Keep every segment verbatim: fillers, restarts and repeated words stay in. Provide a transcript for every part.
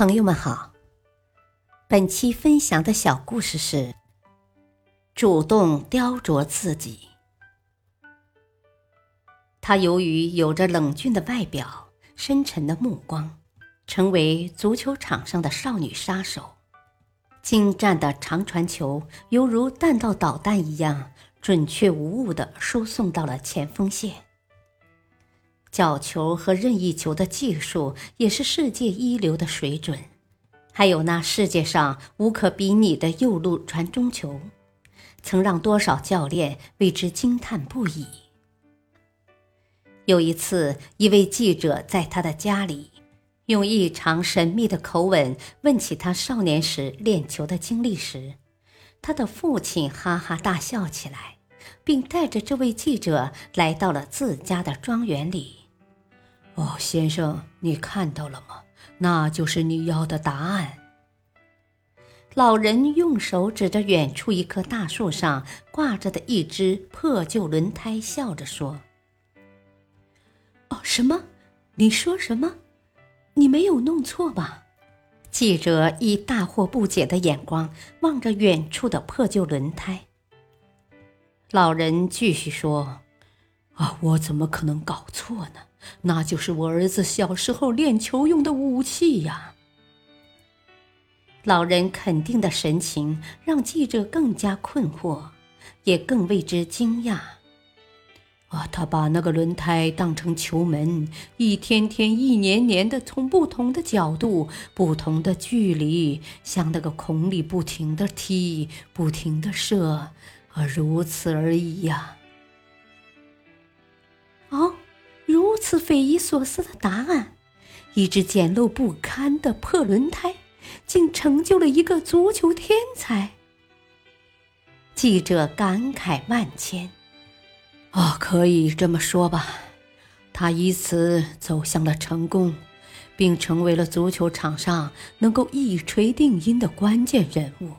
朋友们好，本期分享的小故事是主动雕琢自己。他由于有着冷峻的外表、深沉的目光，成为足球场上的少女杀手。精湛的长传球犹如弹道导弹一样准确无误地输送到了前锋线。角球和任意球的技术也是世界一流的水准，还有那世界上无可比拟的右路传中球，曾让多少教练为之惊叹不已。有一次，一位记者在他的家里用异常神秘的口吻问起他少年时练球的经历时，他的父亲哈哈大笑起来，并带着这位记者来到了自家的庄园里。哦，先生，你看到了吗？那就是你要的答案。老人用手指着远处一棵大树上挂着的一只破旧轮胎，笑着说：哦，什么？你说什么？你没有弄错吧？记者以大惑不解的眼光望着远处的破旧轮胎。老人继续说：啊，我怎么可能搞错呢？那就是我儿子小时候练球用的武器呀。老人肯定的神情让记者更加困惑，也更为之惊讶。啊，他把那个轮胎当成球门，一天天一年年的从不同的角度、不同的距离向那个孔里不停的踢，不停的射，而如此而已呀。哦，如此匪夷所思的答案，一只简陋不堪的破轮胎竟成就了一个足球天才。记者感慨万千。哦，可以这么说吧，他以此走向了成功，并成为了足球场上能够一锤定音的关键人物。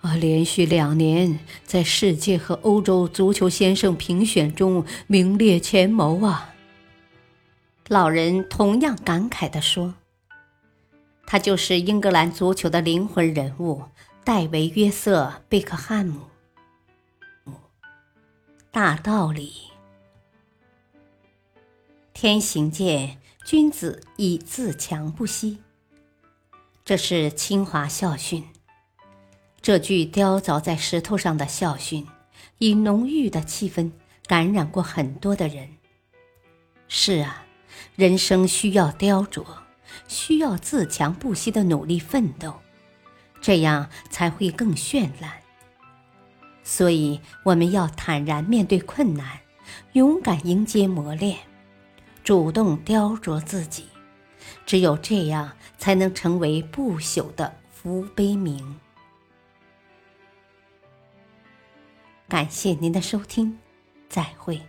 啊，连续两年在世界和欧洲足球先生评选中名列前茅啊。老人同样感慨地说，他就是英格兰足球的灵魂人物戴维·约瑟·贝克汉姆。大道理，天行健，君子以自强不息，这是清华校训。这句雕凿在石头上的校训，以浓郁的气氛感染过很多的人。是啊，人生需要雕琢，需要自强不息的努力奋斗，这样才会更绚烂。所以我们要坦然面对困难，勇敢迎接磨练，主动雕琢自己，只有这样才能成为不朽的福杯铭。感谢您的收听，再会。